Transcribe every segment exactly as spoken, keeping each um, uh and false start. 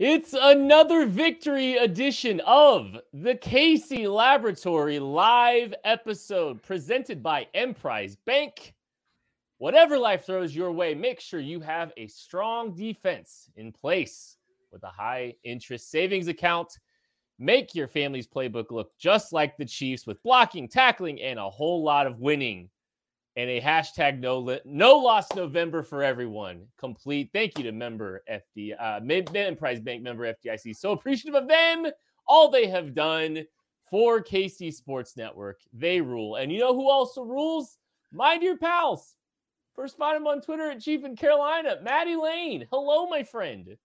It's another victory edition of the K C Laboratory live episode presented by Emprise Bank. Whatever life throws your way, make sure you have a strong defense in place with a high interest savings account. Make your family's playbook look just like the Chiefs with blocking, tackling, and a whole lot of winning. And a hashtag no, no loss November for everyone. Complete. Thank you to member F D, uh, Emprise Bank member F D I C. So appreciative of them, all they have done for K C Sports Network. They rule. And you know who also rules? My dear pals. First find him on Twitter at Chief in Carolina, Maddie Lane. Hello, my friend.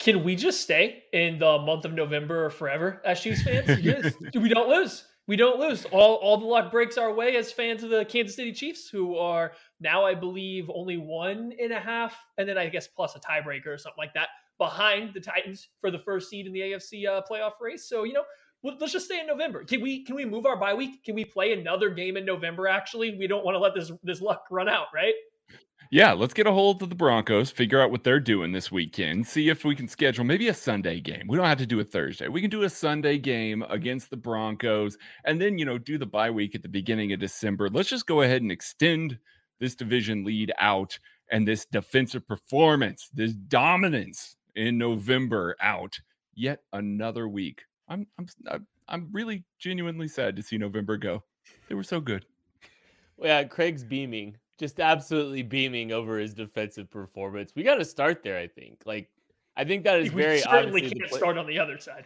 Can we just stay in the month of November forever as Chiefs fans? Yes. We don't lose. We don't lose. All all the luck breaks our way as fans of the Kansas City Chiefs, who are now, I believe, only one and a half, and then I guess plus a tiebreaker or something like that, behind the Titans for the first seed in the A F C uh, playoff race. So, you know, let's just stay in November. Can we can we move our bye week? Can we play another game in November, actually? We don't want to let this this luck run out, right? Yeah, let's get a hold of the Broncos, figure out what they're doing this weekend, see if we can schedule maybe a Sunday game. We don't have to do a Thursday. We can do a Sunday game against the Broncos and then, you know, do the bye week at the beginning of December. Let's just go ahead and extend this division lead out and this defensive performance, this dominance in November out yet another week. I'm I'm I'm really genuinely sad to see November go. They were so good. Well, yeah, Craig's beaming. Just absolutely beaming over his defensive performance. We got to start there, I think. Like, I think that is we very certainly can't play- start on the other side.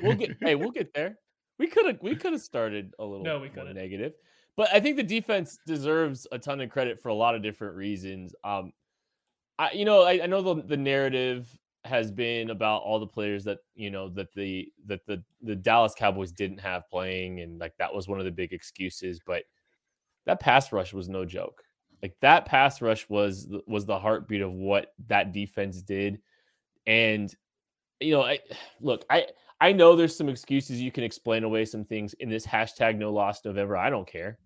We'll get hey, we'll get there. We could have we could have started a little no, we more negative, but I think the defense deserves a ton of credit for a lot of different reasons. Um, I you know I, I know the the narrative has been about all the players that you know that the that the the Dallas Cowboys didn't have playing, and like that was one of the big excuses, but. That pass rush was no joke. Like that pass rush was, was the heartbeat of what that defense did. And, you know, I look, I, I know there's some excuses. You can explain away some things in this hashtag no loss November. I don't care.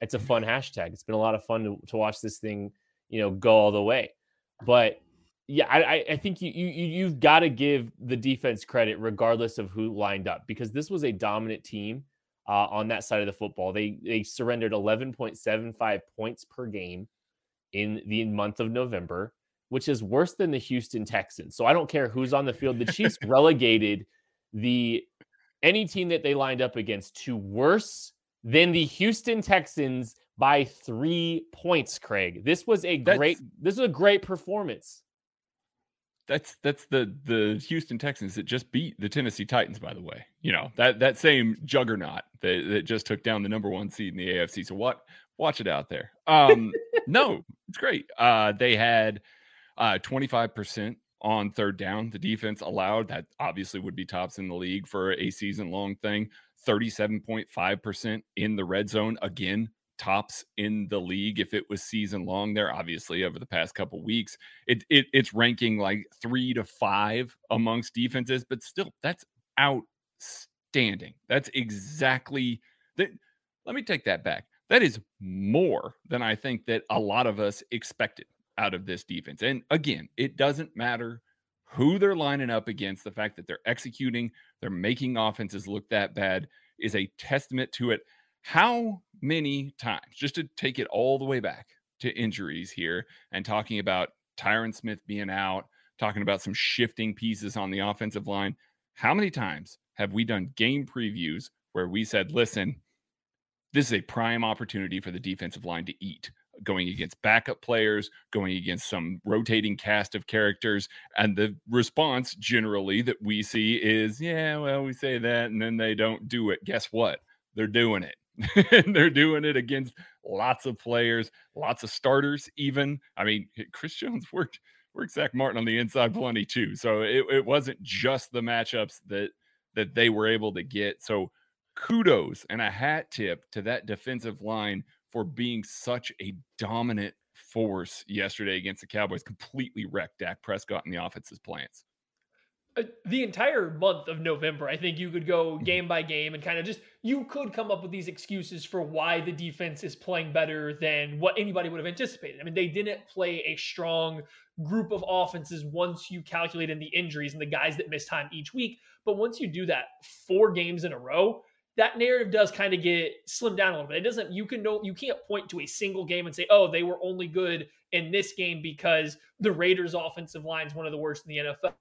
It's a fun hashtag. It's been a lot of fun to, to watch this thing, you know, go all the way. But yeah, I, I think you, you, you've got to give the defense credit regardless of who lined up, because this was a dominant team. Uh, on that side of the football, they they surrendered eleven point seven five points per game in the month of November, which is worse than the Houston Texans. So I don't care who's on the field. The Chiefs relegated the any team that they lined up against to worse than the Houston Texans by three points. Craig, this was a that's, great this was a great performance. That's that's the the Houston Texans that just beat the Tennessee Titans, by the way. You know, that that same juggernaut that, that just took down the number one seed in the A F C. So what watch it out there. Um, no, it's great. Uh, they had uh, twenty-five percent on third down. The defense allowed that obviously would be tops in the league for a season long thing. thirty-seven point five percent in the red zone. Again, tops in the league if it was season long there. Obviously over the past couple weeks it, it it's ranking like three to five amongst defenses, but still that's outstanding. That's exactly that. Let me take that back. That is more than I think that a lot of us expected out of this defense. And again, it doesn't matter who they're lining up against. The fact that they're executing, they're making offenses look that bad is a testament to it. How many times, just to take it all the way back to injuries here and talking about Tyron Smith being out, talking about some shifting pieces on the offensive line, how many times have we done game previews where we said, listen, this is a prime opportunity for the defensive line to eat, going against backup players, going against some rotating cast of characters. And the response generally that we see is, yeah, well, we say that, and then they don't do it. Guess what? They're doing it. And they're doing it against lots of players, lots of starters even. I mean, Chris Jones worked, worked Zach Martin on the inside plenty too. So it, it wasn't just the matchups that, that they were able to get. So kudos and a hat tip to that defensive line for being such a dominant force yesterday against the Cowboys. Completely wrecked Dak Prescott and the offense's plans. Uh, the entire month of November, I think you could go game by game and kind of just, you could come up with these excuses for why the defense is playing better than what anybody would have anticipated. I mean, they didn't play a strong group of offenses once you calculate in the injuries and the guys that miss time each week. But once you do that four games in a row, that narrative does kind of get slimmed down a little bit. It doesn't, you can no, you can't point to a single game and say, oh, they were only good in this game because the Raiders' offensive line is one of the worst in the N F L,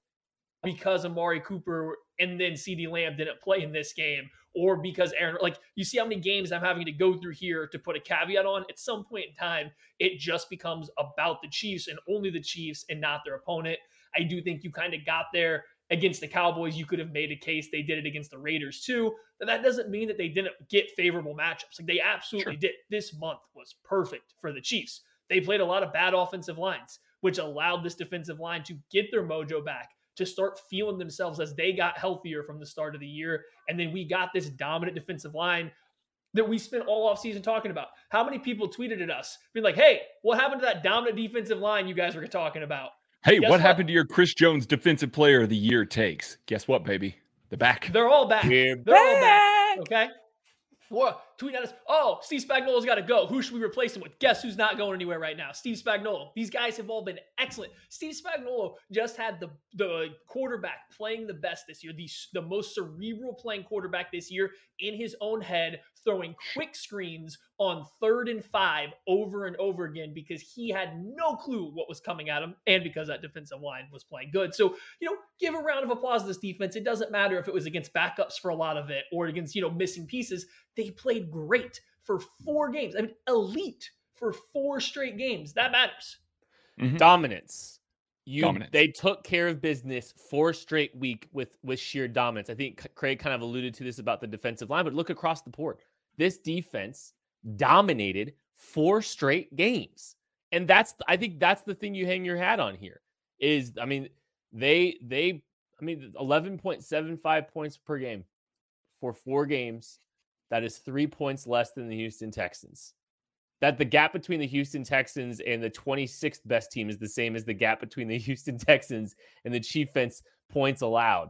because Amari Cooper and then CeeDee Lamb didn't play in this game, or because Aaron, like, you see how many games I'm having to go through here to put a caveat on. At some point in time, it just becomes about the Chiefs and only the Chiefs and not their opponent. I do think you kind of got there against the Cowboys. You could have made a case they did it against the Raiders too. But that doesn't mean that they didn't get favorable matchups. Like, they absolutely sure. did. This month was perfect for the Chiefs. They played a lot of bad offensive lines, which allowed this defensive line to get their mojo back, to start feeling themselves as they got healthier from the start of the year. And then we got this dominant defensive line that we spent all offseason talking about. How many people tweeted at us, being like, hey, what happened to that dominant defensive line you guys were talking about? Hey, what, what happened to your Chris Jones defensive player of the year takes? Guess what, baby? They're back. They're all back. We're They're back. all back. Okay? Well, tweet at us, oh, Steve Spagnuolo's got to go. Who should we replace him with? Guess who's not going anywhere right now? Steve Spagnuolo. These guys have all been excellent. Steve Spagnuolo just had the the quarterback playing the best this year, the, the most cerebral playing quarterback this year, in his own head, throwing quick screens on third and five over and over again because he had no clue what was coming at him, and because that defensive line was playing good. So, you know, give a round of applause to this defense. It doesn't matter if it was against backups for a lot of it or against, you know, missing pieces. They played great for four games. I mean, elite for four straight games. That matters. Mm-hmm. Dominance. You, dominance. They took care of business four straight week with, with sheer dominance. I think Craig kind of alluded to this about the defensive line, but look across the board. This defense dominated four straight games. And that's, I think that's the thing you hang your hat on here is, I mean, they, they, I mean, eleven point seven five points per game for four games. That is three points less than the Houston Texans. That the gap between the Houston Texans and the twenty-sixth best team is the same as the gap between the Houston Texans and the Chiefs points allowed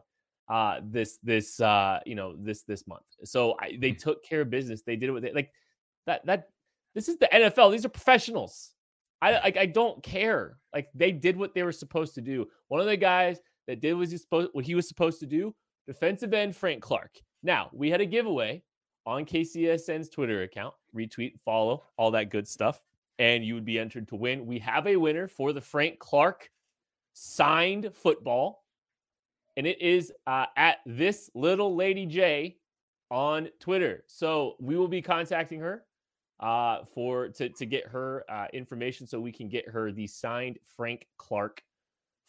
uh, this this uh, you know this this month. So I, they took care of business. They did it with it like that. That this is the N F L. These are professionals. I like I don't care. Like, they did what they were supposed to do. One of the guys that did was he supposed what he was supposed to do. Defensive end Frank Clark. Now, we had a giveaway on K C S N's Twitter account, retweet, follow, all that good stuff, and you would be entered to win. We have a winner for the Frank Clark signed football, and it is uh, at This Little Lady J on Twitter. So we will be contacting her uh, for to, to get her uh, information so we can get her the signed Frank Clark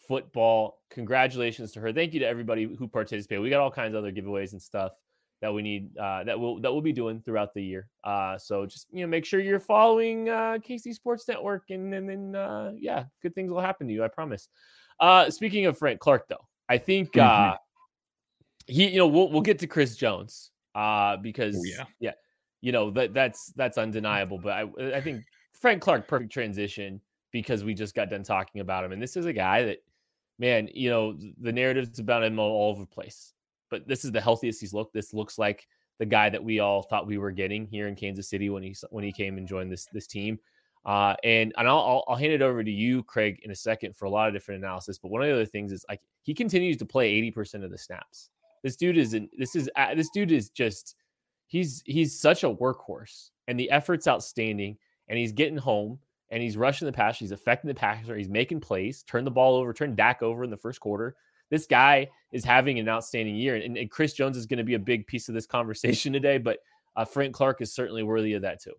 football. Congratulations to her. Thank you to everybody who participated. We got all kinds of other giveaways and stuff that we need, uh, that we'll, that we'll be doing throughout the year. Uh, so just, you know, make sure you're following uh, K C Sports Network, and and then, uh, yeah, good things will happen to you. I promise. Uh, speaking of Frank Clark, though, I think uh, he, you know, we'll, we'll get to Chris Jones uh, because, oh, yeah. yeah, you know, that that's, that's undeniable. But I, I think Frank Clark, perfect transition, because we just got done talking about him. And this is a guy that, man, you know, the narrative's about him all over the place. But this is the healthiest he's looked. This looks like the guy that we all thought we were getting here in Kansas City when he when he came and joined this this team. Uh, and and I'll, I'll hand it over to you, Craig, in a second for a lot of different analysis. But one of the other things is like he continues to play eighty percent of the snaps. This dude is an, this is uh, this dude is just he's he's such a workhorse, and the effort's outstanding. And he's getting home, and he's rushing the passer. He's affecting the passer. He's making plays. Turn the ball over. Turn Dak over in the first quarter. This guy is having an outstanding year, and, and Chris Jones is going to be a big piece of this conversation today. But uh, Frank Clark is certainly worthy of that too.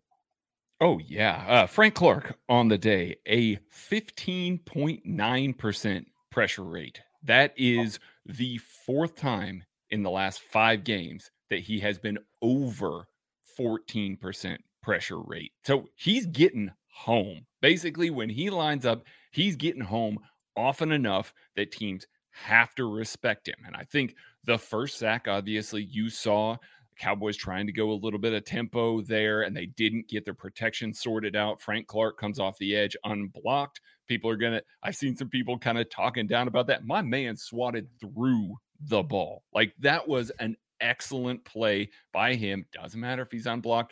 Oh, yeah. Uh, Frank Clark on the day, a fifteen point nine percent pressure rate. That is the fourth time in the last five games that he has been over fourteen percent pressure rate. So he's getting home. Basically, when he lines up, he's getting home often enough that teams have to respect him. And I think the first sack, obviously, you saw Cowboys trying to go a little bit of tempo there, and they didn't get their protection sorted out. Frank Clark comes off the edge unblocked. People are going to, I've seen some people kind of talking down about that. My man swatted through the ball. Like, that was an excellent play by him. Doesn't matter if he's unblocked.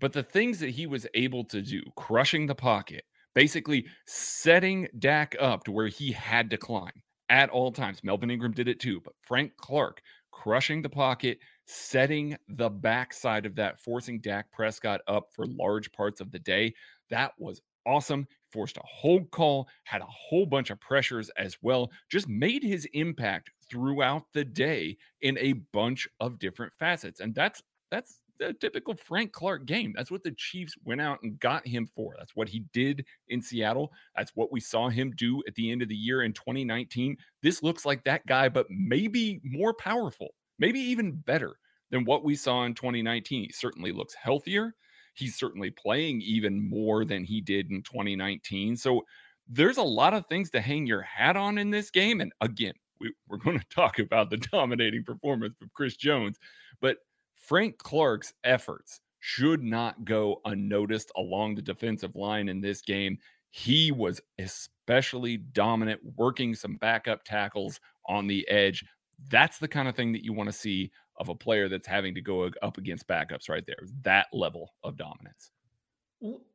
But the things that he was able to do, crushing the pocket, basically setting Dak up to where he had to climb at all times. Melvin Ingram did it too, but Frank Clark crushing the pocket, setting the backside of that, forcing Dak Prescott up for large parts of the day. That was awesome. Forced a hold call, had a whole bunch of pressures as well, just made his impact throughout the day in a bunch of different facets. And that's, that's the typical Frank Clark game. That's what the Chiefs went out and got him for. That's what he did in Seattle. That's what we saw him do at the end of the year in twenty nineteen. This looks like that guy, but maybe more powerful. Maybe even better than what we saw in twenty nineteen. He certainly looks healthier. He's certainly playing even more than he did in twenty nineteen. So there's a lot of things to hang your hat on in this game. And again, we, we're going to talk about the dominating performance of Chris Jones. But Frank Clark's efforts should not go unnoticed along the defensive line in this game. He was especially dominant, working some backup tackles on the edge. That's the kind of thing that you want to see of a player that's having to go up against backups right there, that level of dominance.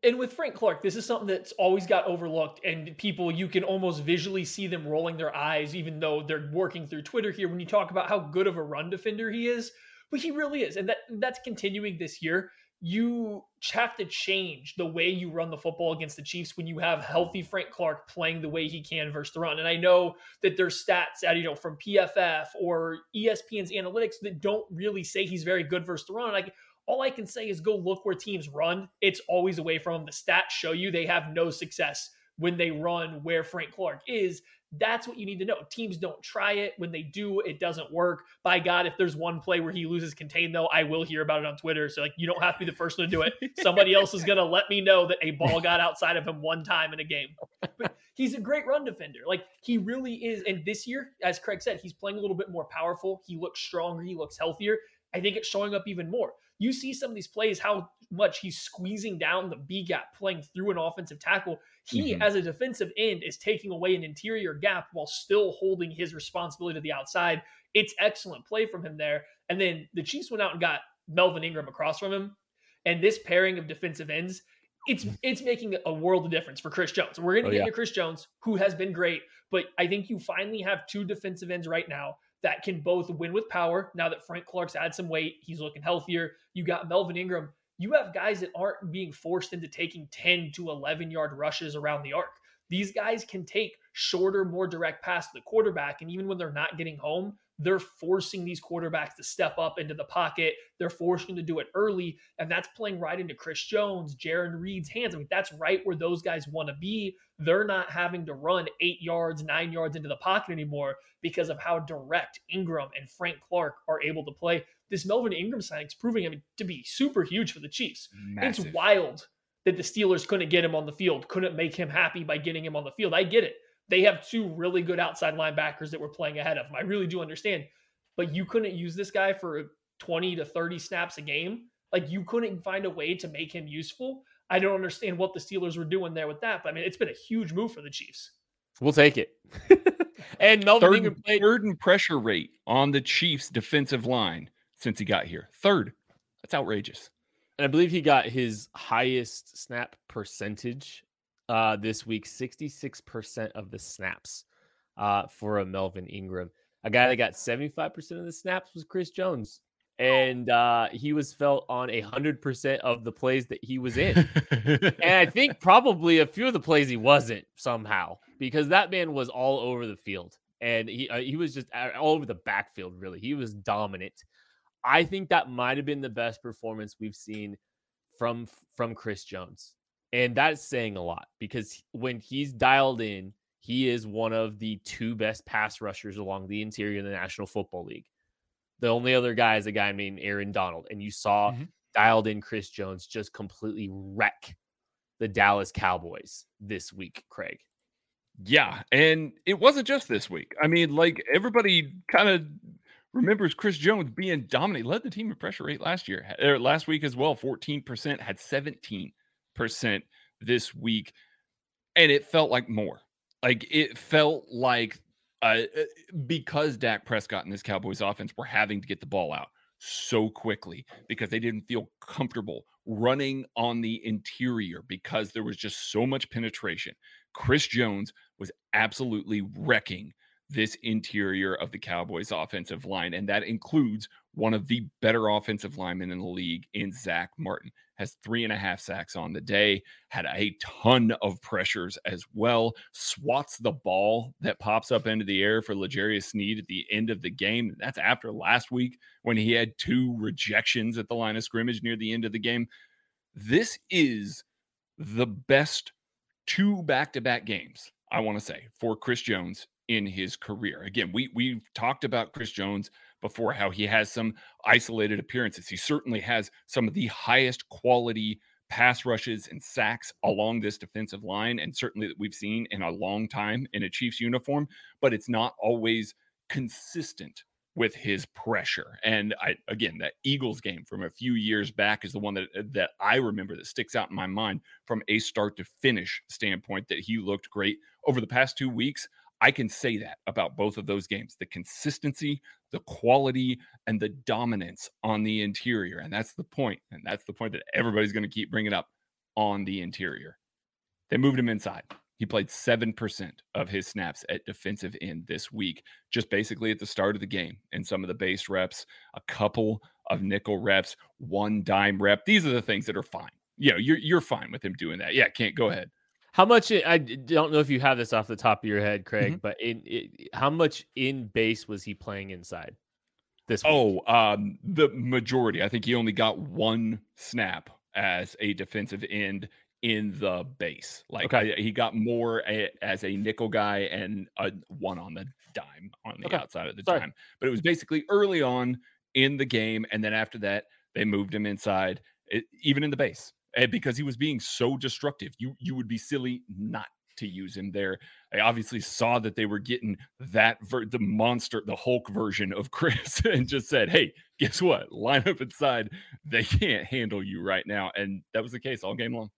And with Frank Clark, this is something that's always got overlooked, and people, you can almost visually see them rolling their eyes, even though they're working through Twitter here, when you talk about how good of a run defender he is, but he really is. And that that's continuing this year. You have to change the way you run the football against the Chiefs when you have healthy Frank Clark playing the way he can versus the run. And I know that there's stats out, you know, from P F F or E S P N's analytics that don't really say he's very good versus the run. Like, all I can say is go look where teams run. It's always away from them. The stats show you they have no success when they run where Frank Clark is. That's what you need to know. Teams don't try it. When they do, it doesn't work. By God, if there's one play where he loses contain, though, I will hear about it on Twitter. So, like, you don't have to be the first one to do it. Somebody else is going to let me know that a ball got outside of him one time in a game. But he's a great run defender. Like, he really is. And this year, as Craig said, he's playing a little bit more powerful. He looks stronger. He looks healthier. I think it's showing up even more. You see some of these plays, how much he's squeezing down the B gap, playing through an offensive tackle. He, mm-hmm. as a defensive end, is taking away an interior gap while still holding his responsibility to the outside. It's excellent play from him there. And then the Chiefs went out and got Melvin Ingram across from him. And this pairing of defensive ends, it's it's making a world of difference for Chris Jones. We're going to oh, get yeah. into Chris Jones, who has been great. But I think you finally have two defensive ends right now that can both win with power. Now that Frank Clark's had some weight, he's looking healthier. You got Melvin Ingram. You have guys that aren't being forced into taking ten to eleven yard rushes around the arc. These guys can take shorter, more direct passes to the quarterback. And even when they're not getting home, they're forcing these quarterbacks to step up into the pocket. They're forcing them to do it early. And that's playing right into Chris Jones, Jaron Reed's hands. I mean, that's right where those guys want to be. They're not having to run eight yards, nine yards into the pocket anymore because of how direct Ingram and Frank Clark are able to play. This Melvin Ingram signing is proving, I mean, to be super huge for the Chiefs. Massive. It's wild that the Steelers couldn't get him on the field, couldn't make him happy by getting him on the field. I get it. They have two really good outside linebackers that were playing ahead of him. I really do understand. But you couldn't use this guy for twenty to thirty snaps a game. Like, you couldn't find a way to make him useful. I don't understand what the Steelers were doing there with that. But, I mean, it's been a huge move for the Chiefs. We'll take it. And Melvin third, Ingram played third in pressure rate on the Chiefs' defensive line since he got here. Third. That's outrageous. and I believe he got his highest snap percentage uh, this week, sixty-six percent of the snaps uh, for a Melvin Ingram. A guy that got seventy-five percent of the snaps was Chris Jones. And uh, he was felt on one hundred percent of the plays that he was in. And I think probably a few of the plays he wasn't somehow, because that man was all over the field. And he uh, he was just all over the backfield, really. He was dominant. I think that might have been the best performance we've seen from from Chris Jones. And that's saying a lot, because when he's dialed in, he is one of the two best pass rushers along the interior of the National Football League. The only other guy is a guy named Aaron Donald. And you saw mm-hmm. dialed in Chris Jones just completely wreck the Dallas Cowboys this week, Craig. Yeah, and it wasn't just this week. I mean, like, everybody kind of remembers Chris Jones being dominant. Led the team in pressure rate last year, or last week as well, fourteen percent, had seventeen percent this week. And it felt like more. Like, it felt like uh, because Dak Prescott and this Cowboys offense were having to get the ball out so quickly because they didn't feel comfortable running on the interior because there was just so much penetration. Chris Jones was absolutely wrecking this interior of the Cowboys offensive line, and that includes one of the better offensive linemen in the league in Zach Martin. Has three and a half sacks on the day, had a ton of pressures as well, swats the ball that pops up into the air for L'Jarius Sneed at the end of the game. That's after last week when he had two rejections at the line of scrimmage near the end of the game. This is the best two back-to-back games, I want to say, for Chris Jones in his career. Again, we, we've talked about Chris Jones before, how he has some isolated appearances. He certainly has some of the highest quality pass rushes and sacks along this defensive line, and certainly that we've seen in a long time in a Chiefs uniform, but it's not always consistent with his pressure. And I, again, that Eagles game from a few years back is the one that, that I remember that sticks out in my mind from a start to finish standpoint, that he looked great. Over the past two weeks, I can say that about both of those games, the consistency, the quality, and the dominance on the interior. And that's the point. And that's the point that everybody's going to keep bringing up on the interior. They moved him inside. He played seven percent of his snaps at defensive end this week, just basically at the start of the game. And some of the base reps, a couple of nickel reps, one dime rep. These are the things that are fine. You know, you're, you're fine with him doing that. Yeah, can't go ahead. How much, I don't know if you have this off the top of your head, Craig, mm-hmm. but in, it, how much in base was he playing inside this week? Oh, um, the majority. I think he only got one snap as a defensive end in the base. Like okay. I, he got more a, as a nickel guy and a, one on the dime on the okay. outside of the Sorry. dime. But it was basically early on in the game. And then after that, they moved him inside, it, even in the base. And because he was being so destructive, you you would be silly not to use him there. I obviously saw that they were getting that ver- the monster, the Hulk version of Chris, and just said, "Hey, guess what? Line up inside. They can't handle you right now." And that was the case all game long.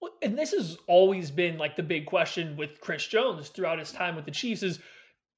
Well, and this has always been like the big question with Chris Jones throughout his time with the Chiefs is,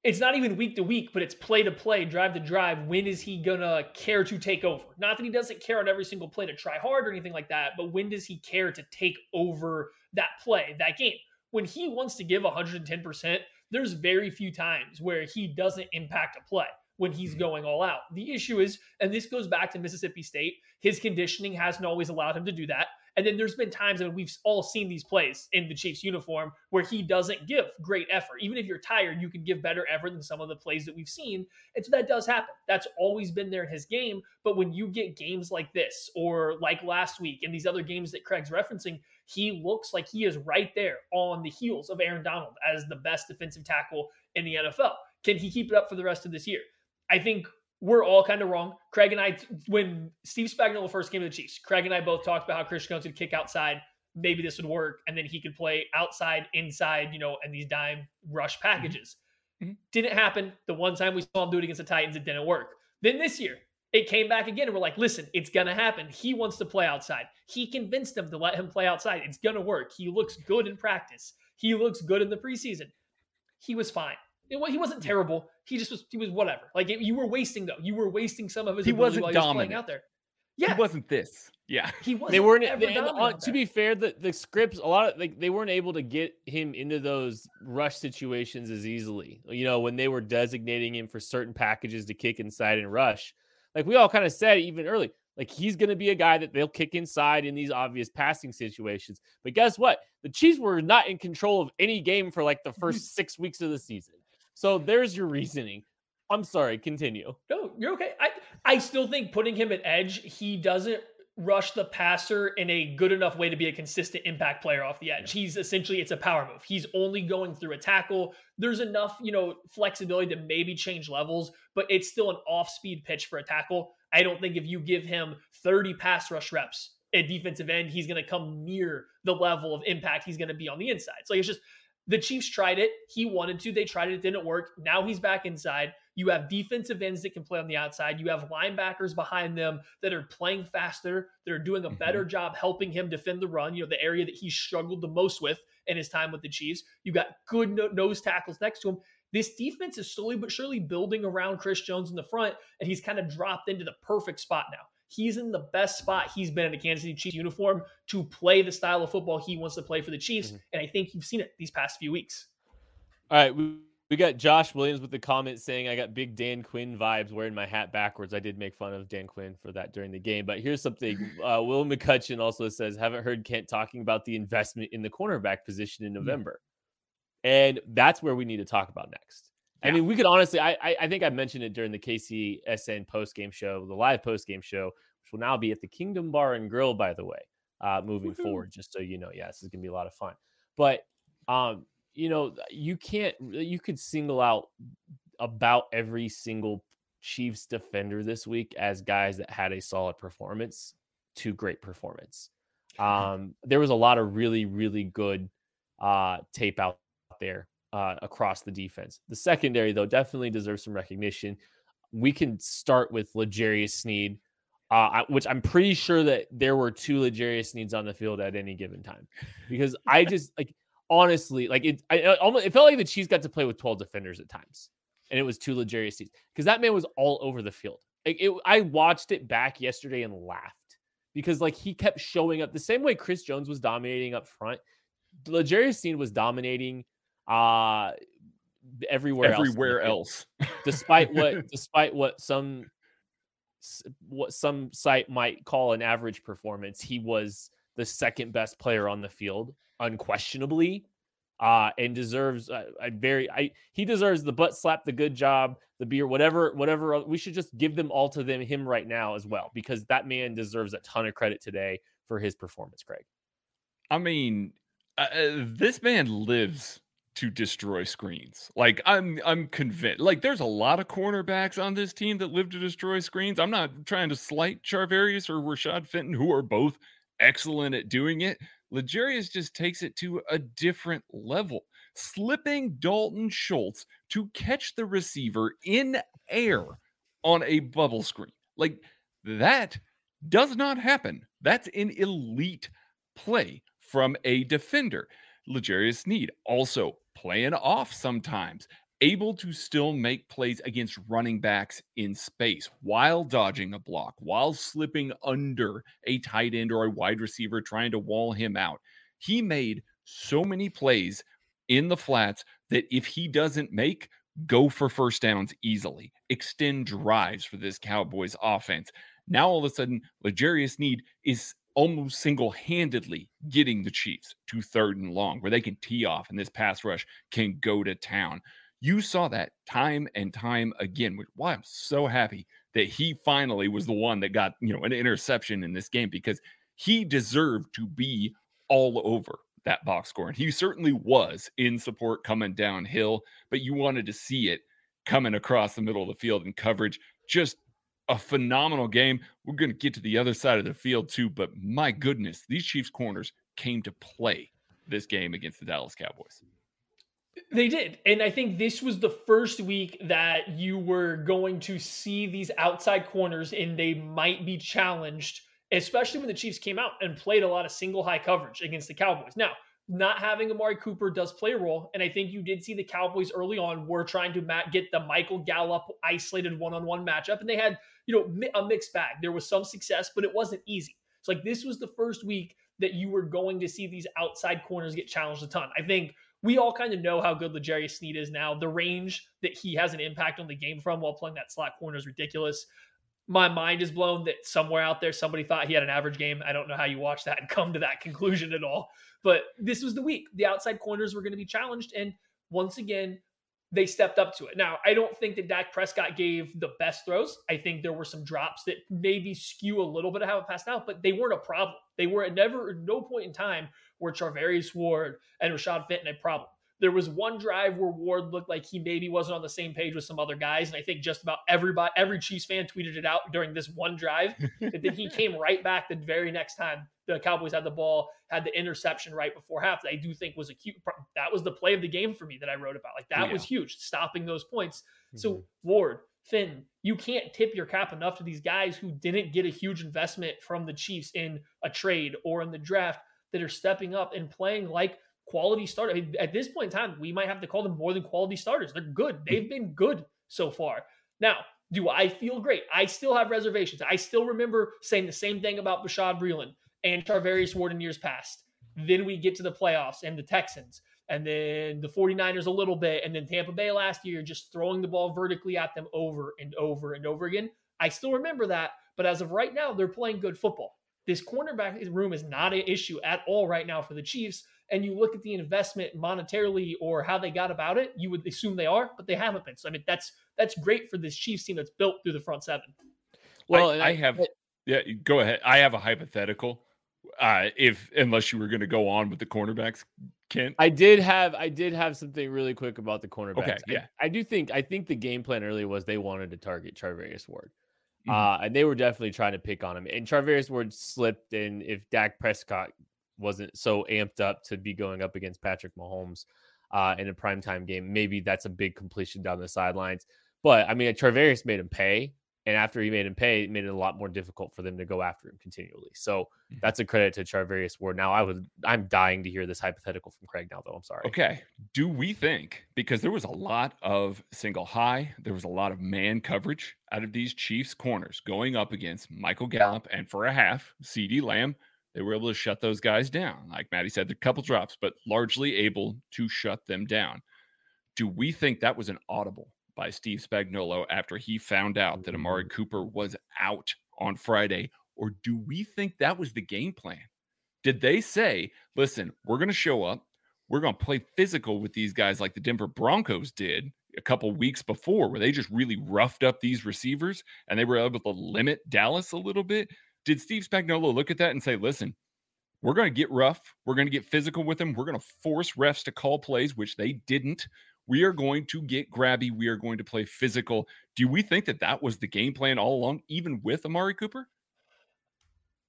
it's not even week to week, but it's play to play, drive to drive. When is he going to care to take over? Not that he doesn't care on every single play to try hard or anything like that, but when does he care to take over that play, that game? When he wants to give one hundred ten percent, there's very few times where he doesn't impact a play when he's going all out. The issue is, and this goes back to Mississippi State, his conditioning hasn't always allowed him to do that. And then there's been times, and we've all seen these plays in the Chiefs uniform, where he doesn't give great effort. Even if you're tired, you can give better effort than some of the plays that we've seen. And so that does happen. That's always been there in his game. But when you get games like this, or like last week, and these other games that Craig's referencing, he looks like he is right there on the heels of Aaron Donald as the best defensive tackle in the N F L. Can he keep it up for the rest of this year? I think we're all kind of wrong. Craig and I, when Steve Spagnuolo first came to the Chiefs, Craig and I both talked about how Chris Jones would kick outside. Maybe this would work. And then he could play outside, inside, you know, and these dime rush packages. Mm-hmm. Didn't happen. The one time we saw him do it against the Titans, it didn't work. Then this year, it came back again. And we're like, listen, it's going to happen. He wants to play outside. He convinced them to let him play outside. It's going to work. He looks good in practice. He looks good in the preseason. He was fine. It, he wasn't terrible. He just was, he was whatever. Like, it, you were wasting, though. You were wasting some of his he ability wasn't while dominant. He was playing out there. Yeah. He wasn't this. Yeah, he wasn't. They weren't. They, and, uh, to be fair, the, the scripts, a lot of like they weren't able to get him into those rush situations as easily. You know, when they were designating him for certain packages to kick inside and rush, like we all kind of said even early, like he's going to be a guy that they'll kick inside in these obvious passing situations. But guess what? The Chiefs were not in control of any game for like the first six weeks of the season. So there's your reasoning. I'm sorry. Continue. No, you're okay. I I still think putting him at edge, he doesn't rush the passer in a good enough way to be a consistent impact player off the edge. Yeah. He's essentially, it's a power move. He's only going through a tackle. There's enough, you know, flexibility to maybe change levels, but it's still an off-speed pitch for a tackle. I don't think if you give him thirty pass rush reps at defensive end, he's going to come near the level of impact he's going to be on the inside. So it's just, the Chiefs tried it. He wanted to. They tried it. It didn't work. Now he's back inside. You have defensive ends that can play on the outside. You have linebackers behind them that are playing faster, that are doing a better mm-hmm. job helping him defend the run, you know, the area that he struggled the most with in his time with the Chiefs. You got good no- nose tackles next to him. This defense is slowly but surely building around Chris Jones in the front, and he's kind of dropped into the perfect spot now. He's in the best spot he's been in a Kansas City Chiefs uniform to play the style of football he wants to play for the Chiefs, mm-hmm. and I think you've seen it these past few weeks. All right, we- We got Josh Williams with the comment saying, I got big Dan Quinn vibes wearing my hat backwards. I did make fun of Dan Quinn for that during the game. But here's something. Uh, Will McCutcheon also says, haven't heard Kent talking about the investment in the cornerback position in November. Mm-hmm. And that's where we need to talk about next. Yeah. I mean, we could honestly, I, I, I think I mentioned it during the K C S N postgame show, the live postgame show, which will now be at the Kingdom Bar and Grill, by the way, uh, moving Woo-hoo. forward, just so you know. Yeah, this is going to be a lot of fun. But, um, you know, you can't, you could single out about every single Chiefs defender this week as guys that had a solid performance to great performance. Um, there was a lot of really, really good uh, tape out there uh, across the defense. The secondary, though, definitely deserves some recognition. We can start with L'Jarius Sneed, Uh, which I'm pretty sure that there were two L'Jarius Sneeds on the field at any given time, because I just like, honestly, like it, I, I almost, it felt like the Chiefs got to play with twelve defenders at times, and it was two L'Jarius Sneeds, because that man was all over the field. Like it, I watched it back yesterday and laughed, because like he kept showing up the same way Chris Jones was dominating up front. L'Jarius Sneed was dominating uh, everywhere, everywhere else, else. despite what, despite what some, what some site might call an average performance. He was the second best player on the field, unquestionably, uh, and deserves a, a very, I, he deserves the butt slap, the good job, the beer, whatever, whatever. We should just give them all to them, him right now as well, because that man deserves a ton of credit today for his performance, Craig. I mean, uh, this man lives to destroy screens. Like I'm, I'm convinced, like there's a lot of cornerbacks on this team that live to destroy screens. I'm not trying to slight Charvarius or Rashad Fenton, who are both excellent at doing it. L'Jarius just takes it to a different level, slipping Dalton Schultz to catch the receiver in air on a bubble screen. Like that does not happen. That's an elite play from a defender. L'Jarius Sneed also playing off sometimes, able to still make plays against running backs in space while dodging a block, while slipping under a tight end or a wide receiver trying to wall him out. He made so many plays in the flats that if he doesn't make, go for first downs easily, extend drives for this Cowboys offense. Now all of a sudden, L'Jarius Sneed is almost single-handedly getting the Chiefs to third and long, where they can tee off and this pass rush can go to town. You saw that time and time again, which why I'm so happy that he finally was the one that got, you know, an interception in this game, because he deserved to be all over that box score. And he certainly was in support coming downhill, but you wanted to see it coming across the middle of the field in coverage. Just a phenomenal game. We're going to get to the other side of the field too, but my goodness, these Chiefs corners came to play this game against the Dallas Cowboys. They did. And I think this was the first week that you were going to see these outside corners and they might be challenged, especially when the Chiefs came out and played a lot of single high coverage against the Cowboys. Now, not having Amari Cooper does play a role. And I think you did see the Cowboys early on were trying to get the Michael Gallup isolated one-on-one matchup. And they had, you know, a mixed bag. There was some success, but it wasn't easy. It's like this was the first week that you were going to see these outside corners get challenged a ton. I think we all kind of know how good L'Jarius Sneed is now. The range that he has an impact on the game from while playing that slot corner is ridiculous. My mind is blown that somewhere out there, somebody thought he had an average game. I don't know how you watch that and come to that conclusion at all. But this was the week. The outside corners were going to be challenged. And once again, they stepped up to it. Now, I don't think that Dak Prescott gave the best throws. I think there were some drops that maybe skew a little bit of how it passed out, but they weren't a problem. They were at never, at no point in time were Charvarius Ward and Rashad Fenton a problem. There was one drive where Ward looked like he maybe wasn't on the same page with some other guys. And I think just about everybody, every Chiefs fan tweeted it out during this one drive. And then he came right back the very next time the Cowboys had the ball, had the interception right before half. That I do think was a cute, that was the play of the game for me that I wrote about. Like that yeah. was huge, stopping those points. Mm-hmm. So Ward, Finn, you can't tip your cap enough to these guys who didn't get a huge investment from the Chiefs in a trade or in the draft that are stepping up and playing like quality starter. I mean, at this point in time, we might have to call them more than quality starters. They're good. They've been good so far. Now, do I feel great? I still have reservations. I still remember saying the same thing about Bashad Breeland and Charvarius Ward in years past. Then we get to the playoffs and the Texans and then the 49ers a little bit. And then Tampa Bay last year, just throwing the ball vertically at them over and over and over again. I still remember that. But as of right now, they're playing good football. This cornerback room is not an issue at all right now for the Chiefs. And you look at the investment monetarily or how they got about it, you would assume they are, but they haven't been. So, I mean, that's that's great for this Chiefs team that's built through the front seven. Well, I, I have – yeah, go ahead. I have a hypothetical, uh, if unless you were going to go on with the cornerbacks, Kent. I did have I did have something really quick about the cornerbacks. Okay, yeah. I, I do think – I think the game plan earlier was they wanted to target Charvarius Ward. Mm-hmm. Uh, and they were definitely trying to pick on him. And Charvarius Ward slipped, and if Dak Prescott – wasn't so amped up to be going up against Patrick Mahomes uh, in a primetime game. Maybe that's a big completion down the sidelines. But, I mean, Charvarius made him pay, and after he made him pay, it made it a lot more difficult for them to go after him continually. So that's a credit to Charvarius Ward. Now, I would, I'm dying to hear this hypothetical from Craig now, though. I'm sorry. Okay. Do we think, because there was a lot of single high, there was a lot of man coverage out of these Chiefs corners going up against Michael Gallup and for a half, CeeDee Lamb. They were able to shut those guys down. Like Maddie said, a couple drops, but largely able to shut them down. Do we think that was an audible by Steve Spagnuolo after he found out that Amari Cooper was out on Friday? Or do we think that was the game plan? Did they say, listen, we're going to show up. We're going to play physical with these guys like the Denver Broncos did a couple weeks before, where they just really roughed up these receivers and they were able to limit Dallas a little bit? Did Steve Spagnuolo look at that and say, listen, we're going to get rough. We're going to get physical with them. We're going to force refs to call plays, which they didn't. We are going to get grabby. We are going to play physical. Do we think that that was the game plan all along, even with Amari Cooper?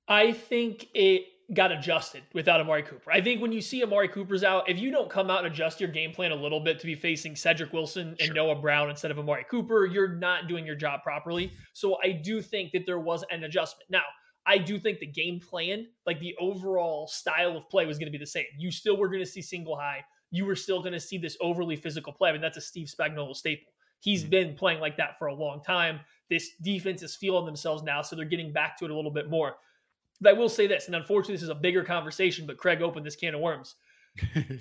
I think it got adjusted without Amari Cooper. I think when you see Amari Cooper's out, if you don't come out and adjust your game plan a little bit to be facing Cedric Wilson and sure. Noah Brown instead of Amari Cooper, you're not doing your job properly. So I do think that there was an adjustment. Now, I do think the game plan, like the overall style of play was going to be the same. You still were going to see single high. You were still going to see this overly physical play. I mean, that's a Steve Spagnuolo staple. He's been playing like that for a long time. This defense is feeling themselves now, so they're getting back to it a little bit more. But I will say this, and unfortunately this is a bigger conversation, but Craig opened this can of worms.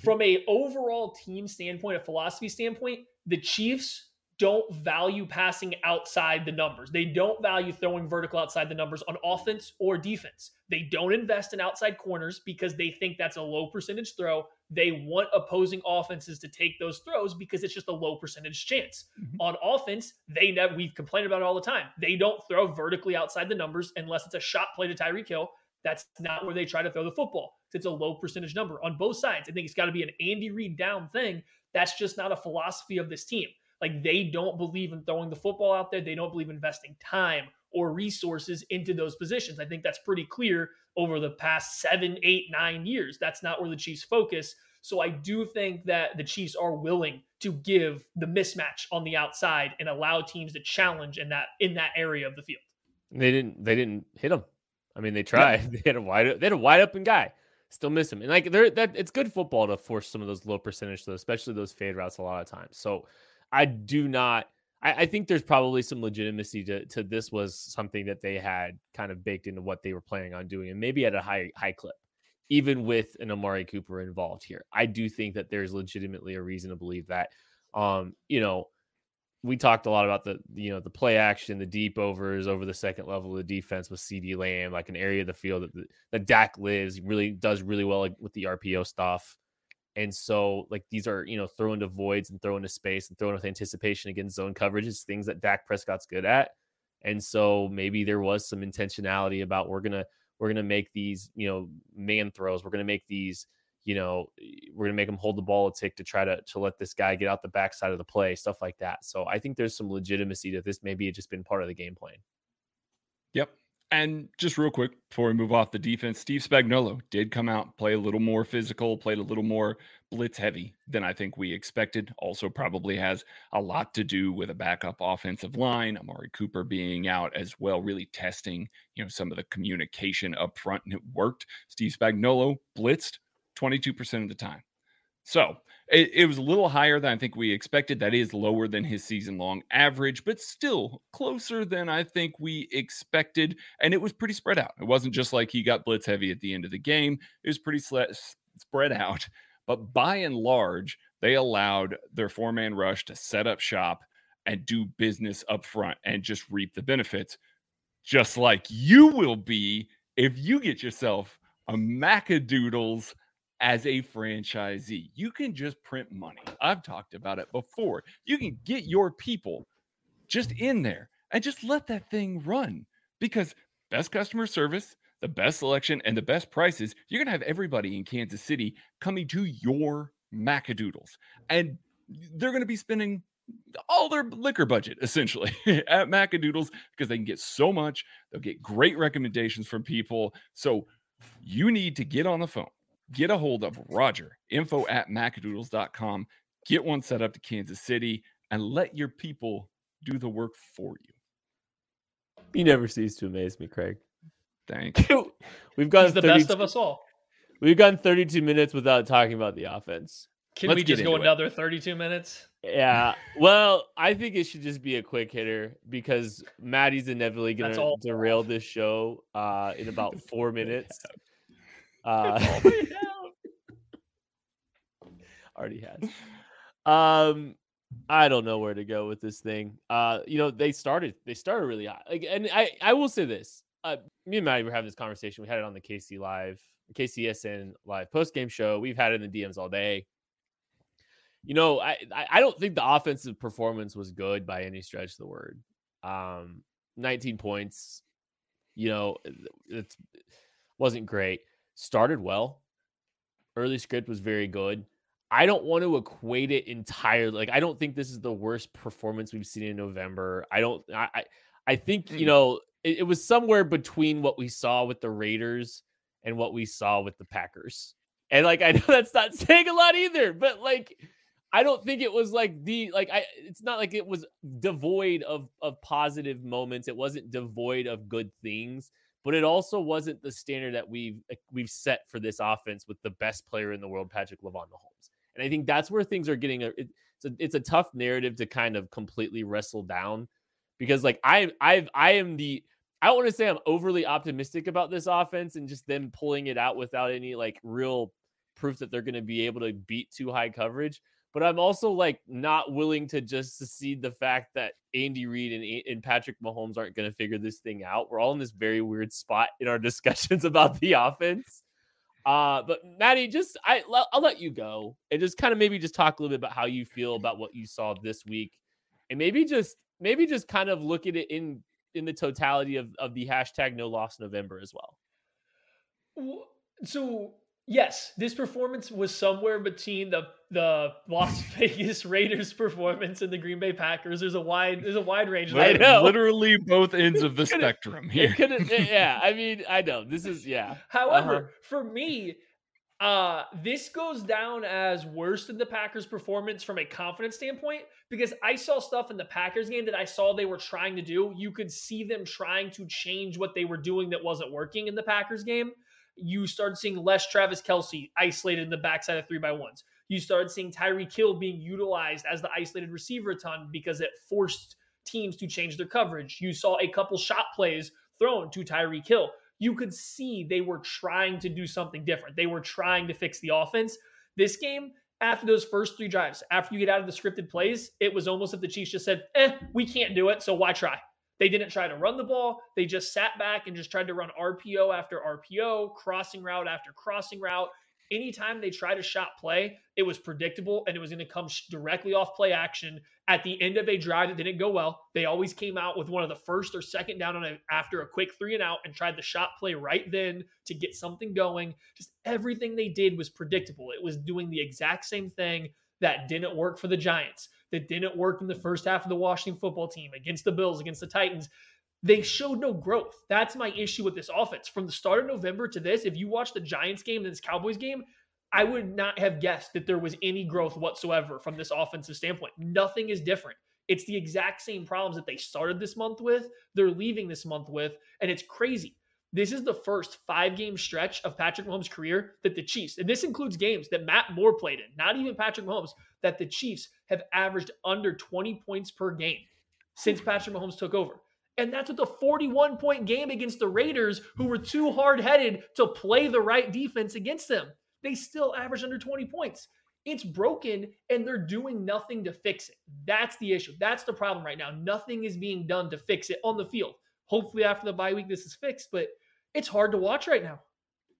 From an overall team standpoint, a philosophy standpoint, the Chiefs don't value passing outside the numbers. They don't value throwing vertical outside the numbers on offense or defense. They don't invest in outside corners because they think that's a low percentage throw. They want opposing offenses to take those throws because it's just a low percentage chance. Mm-hmm. On offense, they never, we've complained about it all the time. They don't throw vertically outside the numbers unless it's a shot play to Tyreek Hill. That's not where they try to throw the football. It's a low percentage number on both sides. I think it's got to be an Andy Reid down thing. That's just not a philosophy of this team. Like, they don't believe in throwing the football out there. They don't believe investing time or resources into those positions. I think that's pretty clear over the past seven, eight, nine years. That's not where the Chiefs focus. So I do think that the Chiefs are willing to give the mismatch on the outside and allow teams to challenge in that in that area of the field. They didn't. They didn't hit him. I mean, they tried. They had a wide. They had a wide open guy. Still miss him. And like, they're that. It's good football to force some of those low percentage, though, especially those fade routes a lot of times. So. I do not, I, I think there's probably some legitimacy to, to this was something that they had kind of baked into what they were planning on doing, and maybe at a high high clip, even with an Amari Cooper involved here. I do think that there's legitimately a reason to believe that, um, you know, we talked a lot about the, you know, the play action, the deep overs over the second level of the defense with CeeDee Lamb, like an area of the field that, the, that Dak lives, really does really well like, with the R P O stuff. And so like these are, you know, throw into voids and throw into space and throw with anticipation against zone coverages, things that Dak Prescott's good at. And so maybe there was some intentionality about we're going to, we're going to make these, you know, man throws. We're going to make these, you know, we're going to make them hold the ball a tick to try to to let this guy get out the backside of the play, stuff like that. So I think there's some legitimacy to this. Maybe it's just been part of the game plan. Yep. And just real quick before we move off the defense, Steve Spagnuolo did come out, play a little more physical, played a little more blitz heavy than I think we expected. Also probably has a lot to do with a backup offensive line, Amari Cooper being out as well, really testing, you know, some of the communication up front, and it worked. Steve Spagnuolo blitzed twenty-two percent of the time. So it, it was a little higher than I think we expected. That is lower than his season-long average, but still closer than I think we expected. And it was pretty spread out. It wasn't just like he got blitz heavy at the end of the game. It was pretty sl- spread out. But by and large, they allowed their four-man rush to set up shop and do business up front and just reap the benefits, just like you will be if you get yourself a Macadoodles as a franchisee. You can just print money. I've talked about it before. You can get your people just in there and just let that thing run, because best customer service, the best selection, and the best prices, you're going to have everybody in Kansas City coming to your Macadoodles, and they're going to be spending all their liquor budget essentially at Macadoodles because they can get so much. They'll get great recommendations from people. So you need to get on the phone. Get a hold of Roger, info at macadoodles dot com. Get one set up to Kansas City and let your people do the work for you. You never cease to amaze me, Craig. Thank you. We've gone the best of us all. We've gone thirty-two minutes without talking about the offense. Can Let's we just go another it. thirty-two minutes? Yeah. Well, I think it should just be a quick hitter because Maddie's inevitably going to derail this show uh, in about four minutes. Uh, already has. Um, I don't know where to go with this thing. Uh, you know, they started, they started really hot. Like, and I, I will say this. Uh, me and Maddie were having this conversation. We had it on the K C Live, K C S N Live post-game show. We've had it in the D Ms all day. You know, I, I don't think the offensive performance was good by any stretch of the word. Um, nineteen points. You know, it wasn't great. Started well. Early script was very good. I don't want to equate it entirely. Like, I don't think this is the worst performance we've seen in November. I don't, I, I, I think, you know, it, it was somewhere between what we saw with the Raiders and what we saw with the Packers. And like, I know that's not saying a lot either, but like, I don't think it was like the, like, I, it's not like it was devoid of, of positive moments. It wasn't devoid of good things. But it also wasn't the standard that we've we've set for this offense with the best player in the world, Patrick LeVon Mahomes. And I think that's where things are getting a, it, it's a it's a tough narrative to kind of completely wrestle down, because like I I've I am the I don't want to say I'm overly optimistic about this offense and just them pulling it out without any like real proof that they're going to be able to beat too high coverage. But I'm also like not willing to just secede the fact that Andy Reid and, and Patrick Mahomes aren't going to figure this thing out. We're all in this very weird spot in our discussions about the offense. Uh, but Maddie, just I, I'll let you go and just kind of maybe just talk a little bit about how you feel about what you saw this week, and maybe just maybe just kind of look at it in in the totality of of the hashtag No Loss November as well. So. Yes, this performance was somewhere between the the Las Vegas Raiders performance and the Green Bay Packers. There's a wide there's a wide range. I know. Literally both ends of the spectrum here. It yeah, I mean, I know this is yeah. However, uh-huh. for me, uh, this goes down as worse than the Packers performance from a confidence standpoint, because I saw stuff in the Packers game that I saw they were trying to do. You could see them trying to change what they were doing that wasn't working in the Packers game. You started seeing less Travis Kelce isolated in the backside of three by ones. You started seeing Tyreek Hill being utilized as the isolated receiver a ton because it forced teams to change their coverage. You saw a couple shot plays thrown to Tyreek Hill. You could see they were trying to do something different. They were trying to fix the offense. This game, after those first three drives, after you get out of the scripted plays, it was almost if the Chiefs just said, eh, we can't do it, so why try? They didn't try to run the ball. They just sat back and just tried to run R P O after R P O, crossing route after crossing route. Anytime they tried a shot play, it was predictable, and it was going to come directly off play action at the end of a drive that didn't go well. They always came out with one of the first or second down on a, after a quick three and out and tried the shot play right then to get something going. Just everything they did was predictable. It was doing the exact same thing that didn't work for the Giants, that didn't work in the first half of the Washington football team against the Bills, against the Titans. They showed no growth. That's my issue with this offense. From the start of November to this, if you watch the Giants game and this Cowboys game, I would not have guessed that there was any growth whatsoever from this offensive standpoint. Nothing is different. It's the exact same problems that they started this month with, they're leaving this month with, and it's crazy. This is the first five-game stretch of Patrick Mahomes' career that the Chiefs, and this includes games that Matt Moore played in, not even Patrick Mahomes, that the Chiefs have averaged under twenty points per game since Patrick Mahomes took over. And that's with a forty-one point game against the Raiders, who were too hard-headed to play the right defense against them. They still average under twenty points. It's broken, and they're doing nothing to fix it. That's the issue. That's the problem right now. Nothing is being done to fix it on the field. Hopefully after the bye week this is fixed, but it's hard to watch right now.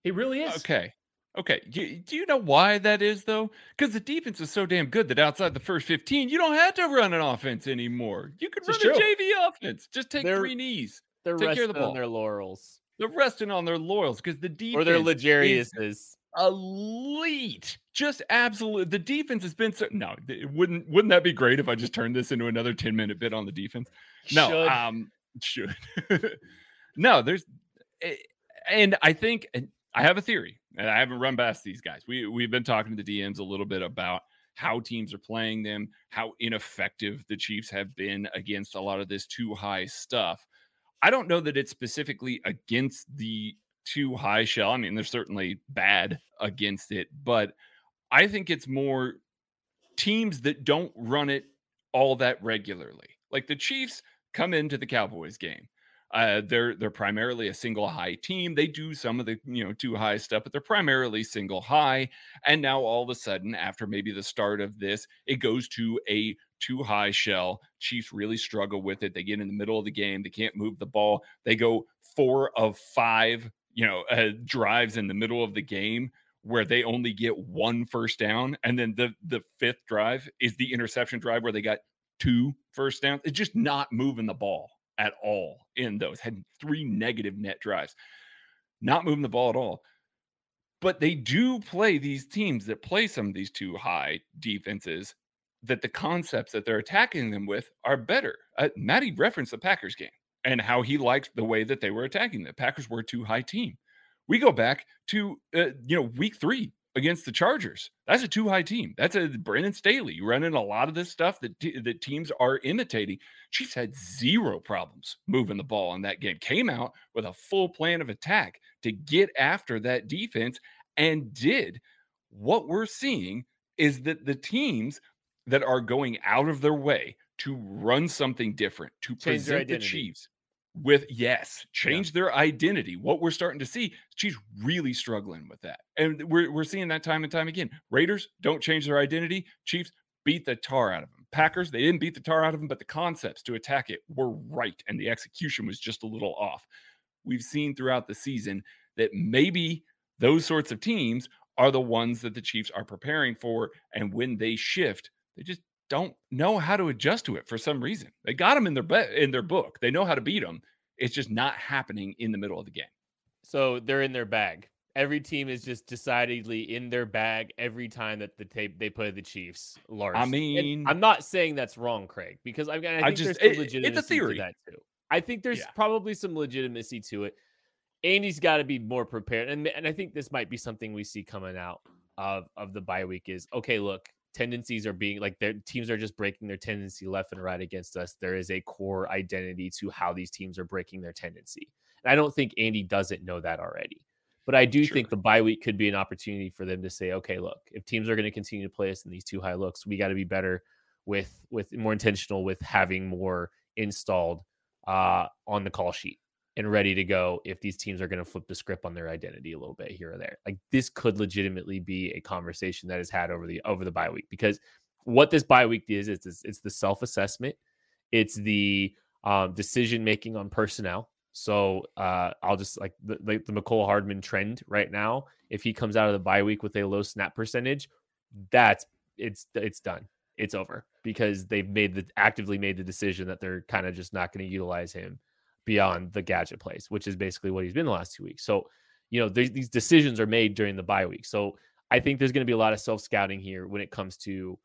It really is. Okay. Okay. Do, do you know why that is, though? Because the defense is so damn good that outside the first fifteen, you don't have to run an offense anymore. You could run a J V offense. Just take they're, three knees. They're take resting care of the ball. on their laurels. They're resting on their laurels because the defense. Or their L'Jarius's. Elite. Just absolute. The defense has been so. No, it wouldn't, wouldn't that be great if I just turned this into another ten minute bit on the defense? No. Should. Um, should. No, there's. And I think. And I have a theory. And I haven't run past these guys. We, we've been talking to the D Ms a little bit about how teams are playing them, how ineffective the Chiefs have been against a lot of this too high stuff. I don't know that it's specifically against the too high shell. I mean, they're certainly bad against it, but I think it's more teams that don't run it all that regularly. Like the Chiefs come into the Cowboys game. Uh, they're they're primarily a single high team. They do some of the, you know, too high stuff, but they're primarily single high. And now all of a sudden, after maybe the start of this, it goes to a too high shell. Chiefs really struggle with it. They get in the middle of the game. They can't move the ball. They go four of five, you know, uh, drives in the middle of the game where they only get one first down. And then the the fifth drive is the interception drive where they got two first downs. It's just not moving the ball at all in those. Had three negative net drives, not moving the ball at all. But they do play these teams that play some of these too high defenses, that the concepts that they're attacking them with are better. Uh, Maddie referenced the Packers game and how he liked the way that they were attacking. The Packers were a too high team. We go back to, uh, you know, week three against the Chargers. That's a too high team. That's a Brandon Staley running a lot of this stuff that, t- that teams are imitating. Chiefs had zero problems moving the ball in that game. Came out with a full plan of attack to get after that defense and did. What we're seeing is that the teams that are going out of their way to run something different, to change present the Chiefs with, yes, change yeah. their identity. What we're starting to see, Chiefs really struggling with that. And we're we're seeing that time and time again. Raiders don't change their identity. Chiefs beat the tar out of them. Packers, they didn't beat the tar out of them, but the concepts to attack it were right, and the execution was just a little off. We've seen throughout the season that maybe those sorts of teams are the ones that the Chiefs are preparing for, and when they shift, they just don't know how to adjust to it for some reason. They got them in their be- in their book. They know how to beat them. It's just not happening in the middle of the game. So they're in their bag. Every team is just decidedly in their bag every time that the tape they play the Chiefs. Largely. I mean, and I'm not saying that's wrong, Craig, because I've got. I, mean, I, I think just there's some legitimacy it, it's a theory. To that too. I think there's yeah. probably some legitimacy to it. Andy's got to be more prepared, and and I think this might be something we see coming out of of the bye week is okay. Look. Tendencies are being like their teams are just breaking their tendency left and right against us. There is a core identity to how these teams are breaking their tendency. And I don't think Andy doesn't know that already. But I do sure. think the bye week could be an opportunity for them to say, okay, look, if teams are going to continue to play us in these two high looks, we got to be better with, with more intentional with having more installed uh, on the call sheet and ready to go if these teams are going to flip the script on their identity a little bit here or there. Like, this could legitimately be a conversation that is had over the over the bye week, because what this bye week is, it's, it's the self-assessment. It's the um, decision-making on personnel. So uh, I'll just like the, like the McCole Hardman trend right now. If he comes out of the bye week with a low snap percentage, that's it's it's done. It's over, because they've made the actively made the decision that they're kind of just not going to utilize him beyond the gadget plays, which is basically what he's been the last two weeks. So, you know, these decisions are made during the bye week. So I think there's going to be a lot of self-scouting here when it comes to,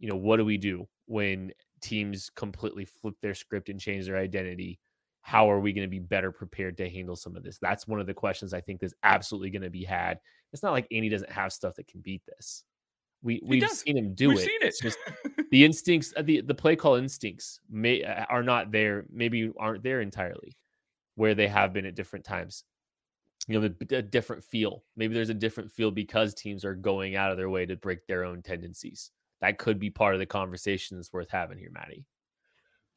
you know, what do we do when teams completely flip their script and change their identity? How are we going to be better prepared to handle some of this? That's one of the questions I think that's absolutely going to be had. It's not like Andy doesn't have stuff that can beat this. We, we've we seen him do we've it. Seen it. It's just the instincts, the, the play call instincts may, are not there, maybe aren't there entirely where they have been at different times. You know, a, a different feel. Maybe there's a different feel because teams are going out of their way to break their own tendencies. That could be part of the conversation that's worth having here, Maddie.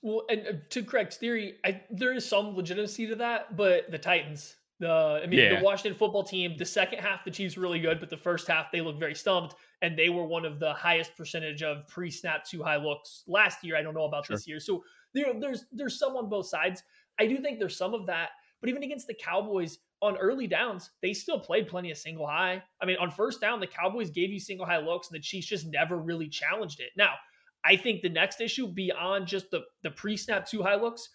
Well, and to Craig's theory, I, there is some legitimacy to that, but the Titans, the I mean, yeah. the Washington football team, the second half, the Chiefs really good, but the first half, they looked very stumped, and they were one of the highest percentage of pre-snap two high looks last year. I don't know about sure. this year. So there, there's there's some on both sides. I do think there's some of that, but even against the Cowboys on early downs, they still played plenty of single high. I mean, on first down, the Cowboys gave you single high looks, and the Chiefs just never really challenged it. Now, I think the next issue beyond just the, the pre-snap two high looks,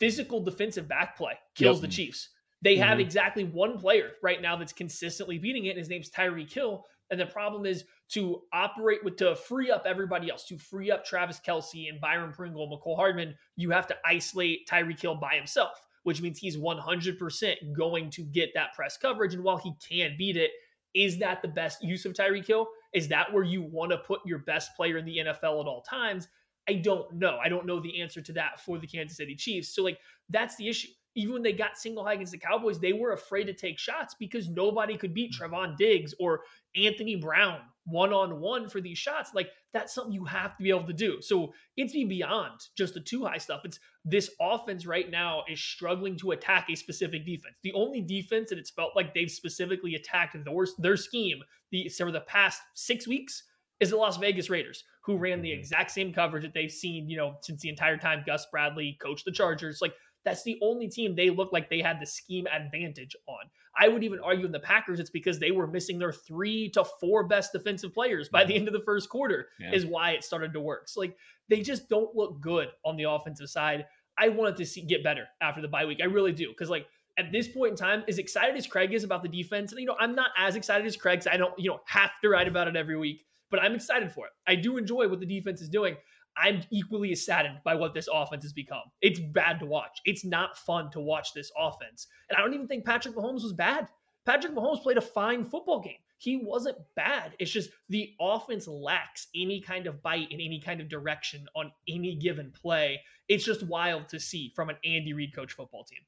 physical defensive back play kills yep. the Chiefs. They mm-hmm. have exactly one player right now that's consistently beating it, and his name's Tyreek Hill. And the problem is to operate with, to free up everybody else, to free up Travis Kelce and Byron Pringle, McCole Hardman, you have to isolate Tyreek Hill by himself, which means he's one hundred percent going to get that press coverage. And while he can beat it, is that the best use of Tyreek Hill? Is that where you want to put your best player in the N F L at all times? I don't know. I don't know the answer to that for the Kansas City Chiefs. So, like, that's the issue. Even when they got single high against the Cowboys, they were afraid to take shots because nobody could beat Trevon Diggs or Anthony Brown one-on-one for these shots. Like, that's something you have to be able to do. So it's beyond just the two-high stuff. It's this offense right now is struggling to attack a specific defense. The only defense that it's felt like they've specifically attacked their, their scheme the, for the past six weeks is the Las Vegas Raiders, who ran the exact same coverage that they've seen, you know, since the entire time Gus Bradley coached the Chargers. Like, that's the only team they look like they had the scheme advantage on. I would even argue in the Packers, it's because they were missing their three to four best defensive players by yeah. the end of the first quarter yeah. is why it started to work. So, like, they just don't look good on the offensive side. I wanted to see get better after the bye week. I really do. Because, like, at this point in time, as excited as Craig is about the defense, and, you know, I'm not as excited as Craig, so I don't, you know, have to write about it every week, but I'm excited for it. I do enjoy what the defense is doing. I'm equally as saddened by what this offense has become. It's bad to watch. It's not fun to watch this offense. And I don't even think Patrick Mahomes was bad. Patrick Mahomes played a fine football game. He wasn't bad. It's just the offense lacks any kind of bite and any kind of direction on any given play. It's just wild to see from an Andy Reid coach football team.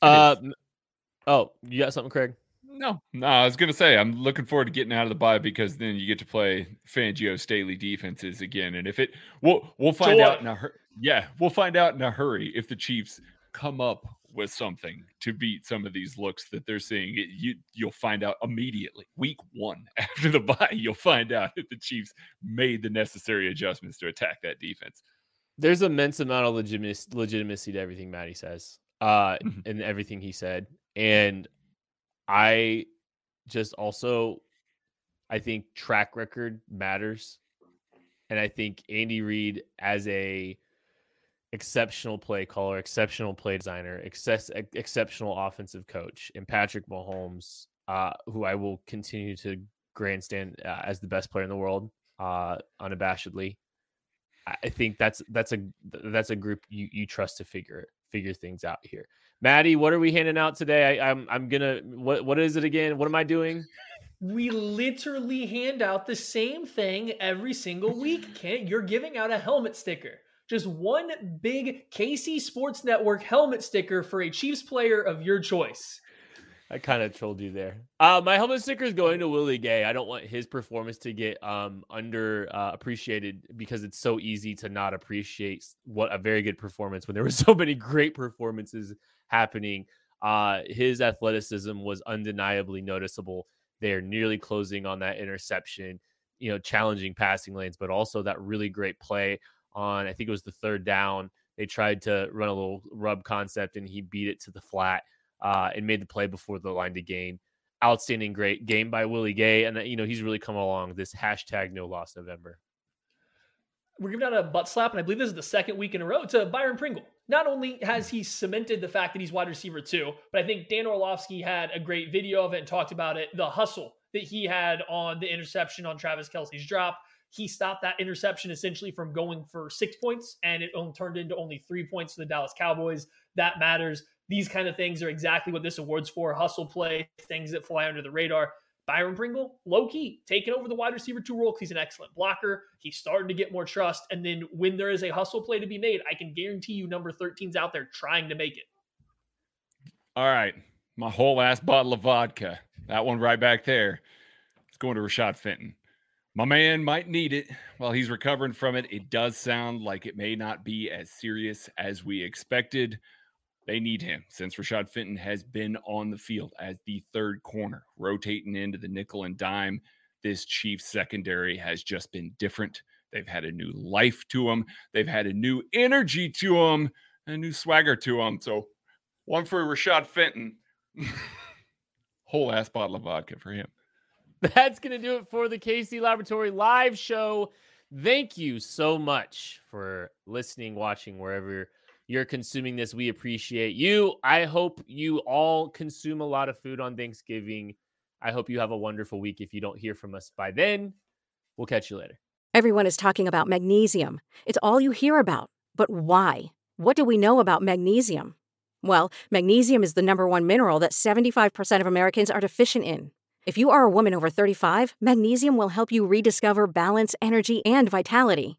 Uh, oh, you got something, Craig? No, no, I was going to say, I'm looking forward to getting out of the bye because then you get to play Fangio Staley defenses again. And if it, we'll, we'll find Joy. out in a hurry. Yeah, we'll find out in a hurry if the Chiefs come up with something to beat some of these looks that they're seeing. It, you, you'll find out immediately. Week one after the bye, you'll find out if the Chiefs made the necessary adjustments to attack that defense. There's an immense amount of legitimacy, legitimacy to everything Maddie says uh, and everything he said. And I just also, I think track record matters. And I think Andy Reid as a exceptional play caller, exceptional play designer, excess, exceptional offensive coach, and Patrick Mahomes, uh, who I will continue to grandstand uh, as the best player in the world uh, unabashedly. I think that's, that's a, that's a group you, you trust to figure it. figure things out here. Maddie, what are we handing out today? I, I'm I'm gonna what what is it again? What am I doing? We literally hand out the same thing every single week, Kent. You're giving out a helmet sticker. Just one big K C Sports Network helmet sticker for a Chiefs player of your choice. I kind of trolled you there. Uh, my helmet sticker is going to Willie Gay. I don't want his performance to get um, under uh, appreciated because it's so easy to not appreciate what a very good performance when there were so many great performances happening. Uh, his athleticism was undeniably noticeable. They're nearly closing on that interception, you know, challenging passing lanes, but also that really great play on, I think it was the third down. They tried to run a little rub concept and he beat it to the flat. Uh, and made the play before the line to gain. Outstanding, great game by Willie Gay. And, you know, he's really come along this hashtag no loss November. We're giving out a butt slap, and I believe this is the second week in a row, to Byron Pringle. Not only has he cemented the fact that he's wide receiver two, but I think Dan Orlovsky had a great video of it and talked about it, the hustle that he had on the interception on Travis Kelce's drop. He stopped that interception essentially from going for six points, and it turned into only three points for the Dallas Cowboys. That matters. These kind of things are exactly what this award's for. Hustle play, things that fly under the radar. Byron Pringle, low-key, taking over the wide receiver two role because he's an excellent blocker. He's starting to get more trust. And then when there is a hustle play to be made, I can guarantee you number thirteen's out there trying to make it. All right. My whole ass bottle of vodka. That one right back there. It's going to Rashad Fenton. My man might need it while he's recovering from it. It does sound like it may not be as serious as we expected. They need him since Rashad Fenton has been on the field as the third corner, rotating into the nickel and dime. This Chiefs secondary has just been different. They've had a new life to them. They've had a new energy to them, a new swagger to them. So one for Rashad Fenton. Whole ass bottle of vodka for him. That's going to do it for the K C Laboratory live show. Thank you so much for listening, watching, wherever you're consuming this. We appreciate you. I hope you all consume a lot of food on Thanksgiving. I hope you have a wonderful week. If you don't hear from us by then, we'll catch you later. Everyone is talking about magnesium. It's all you hear about. But why? What do we know about magnesium? Well, magnesium is the number one mineral that seventy-five percent of Americans are deficient in. If you are a woman over thirty-five, magnesium will help you rediscover balance, energy, and vitality.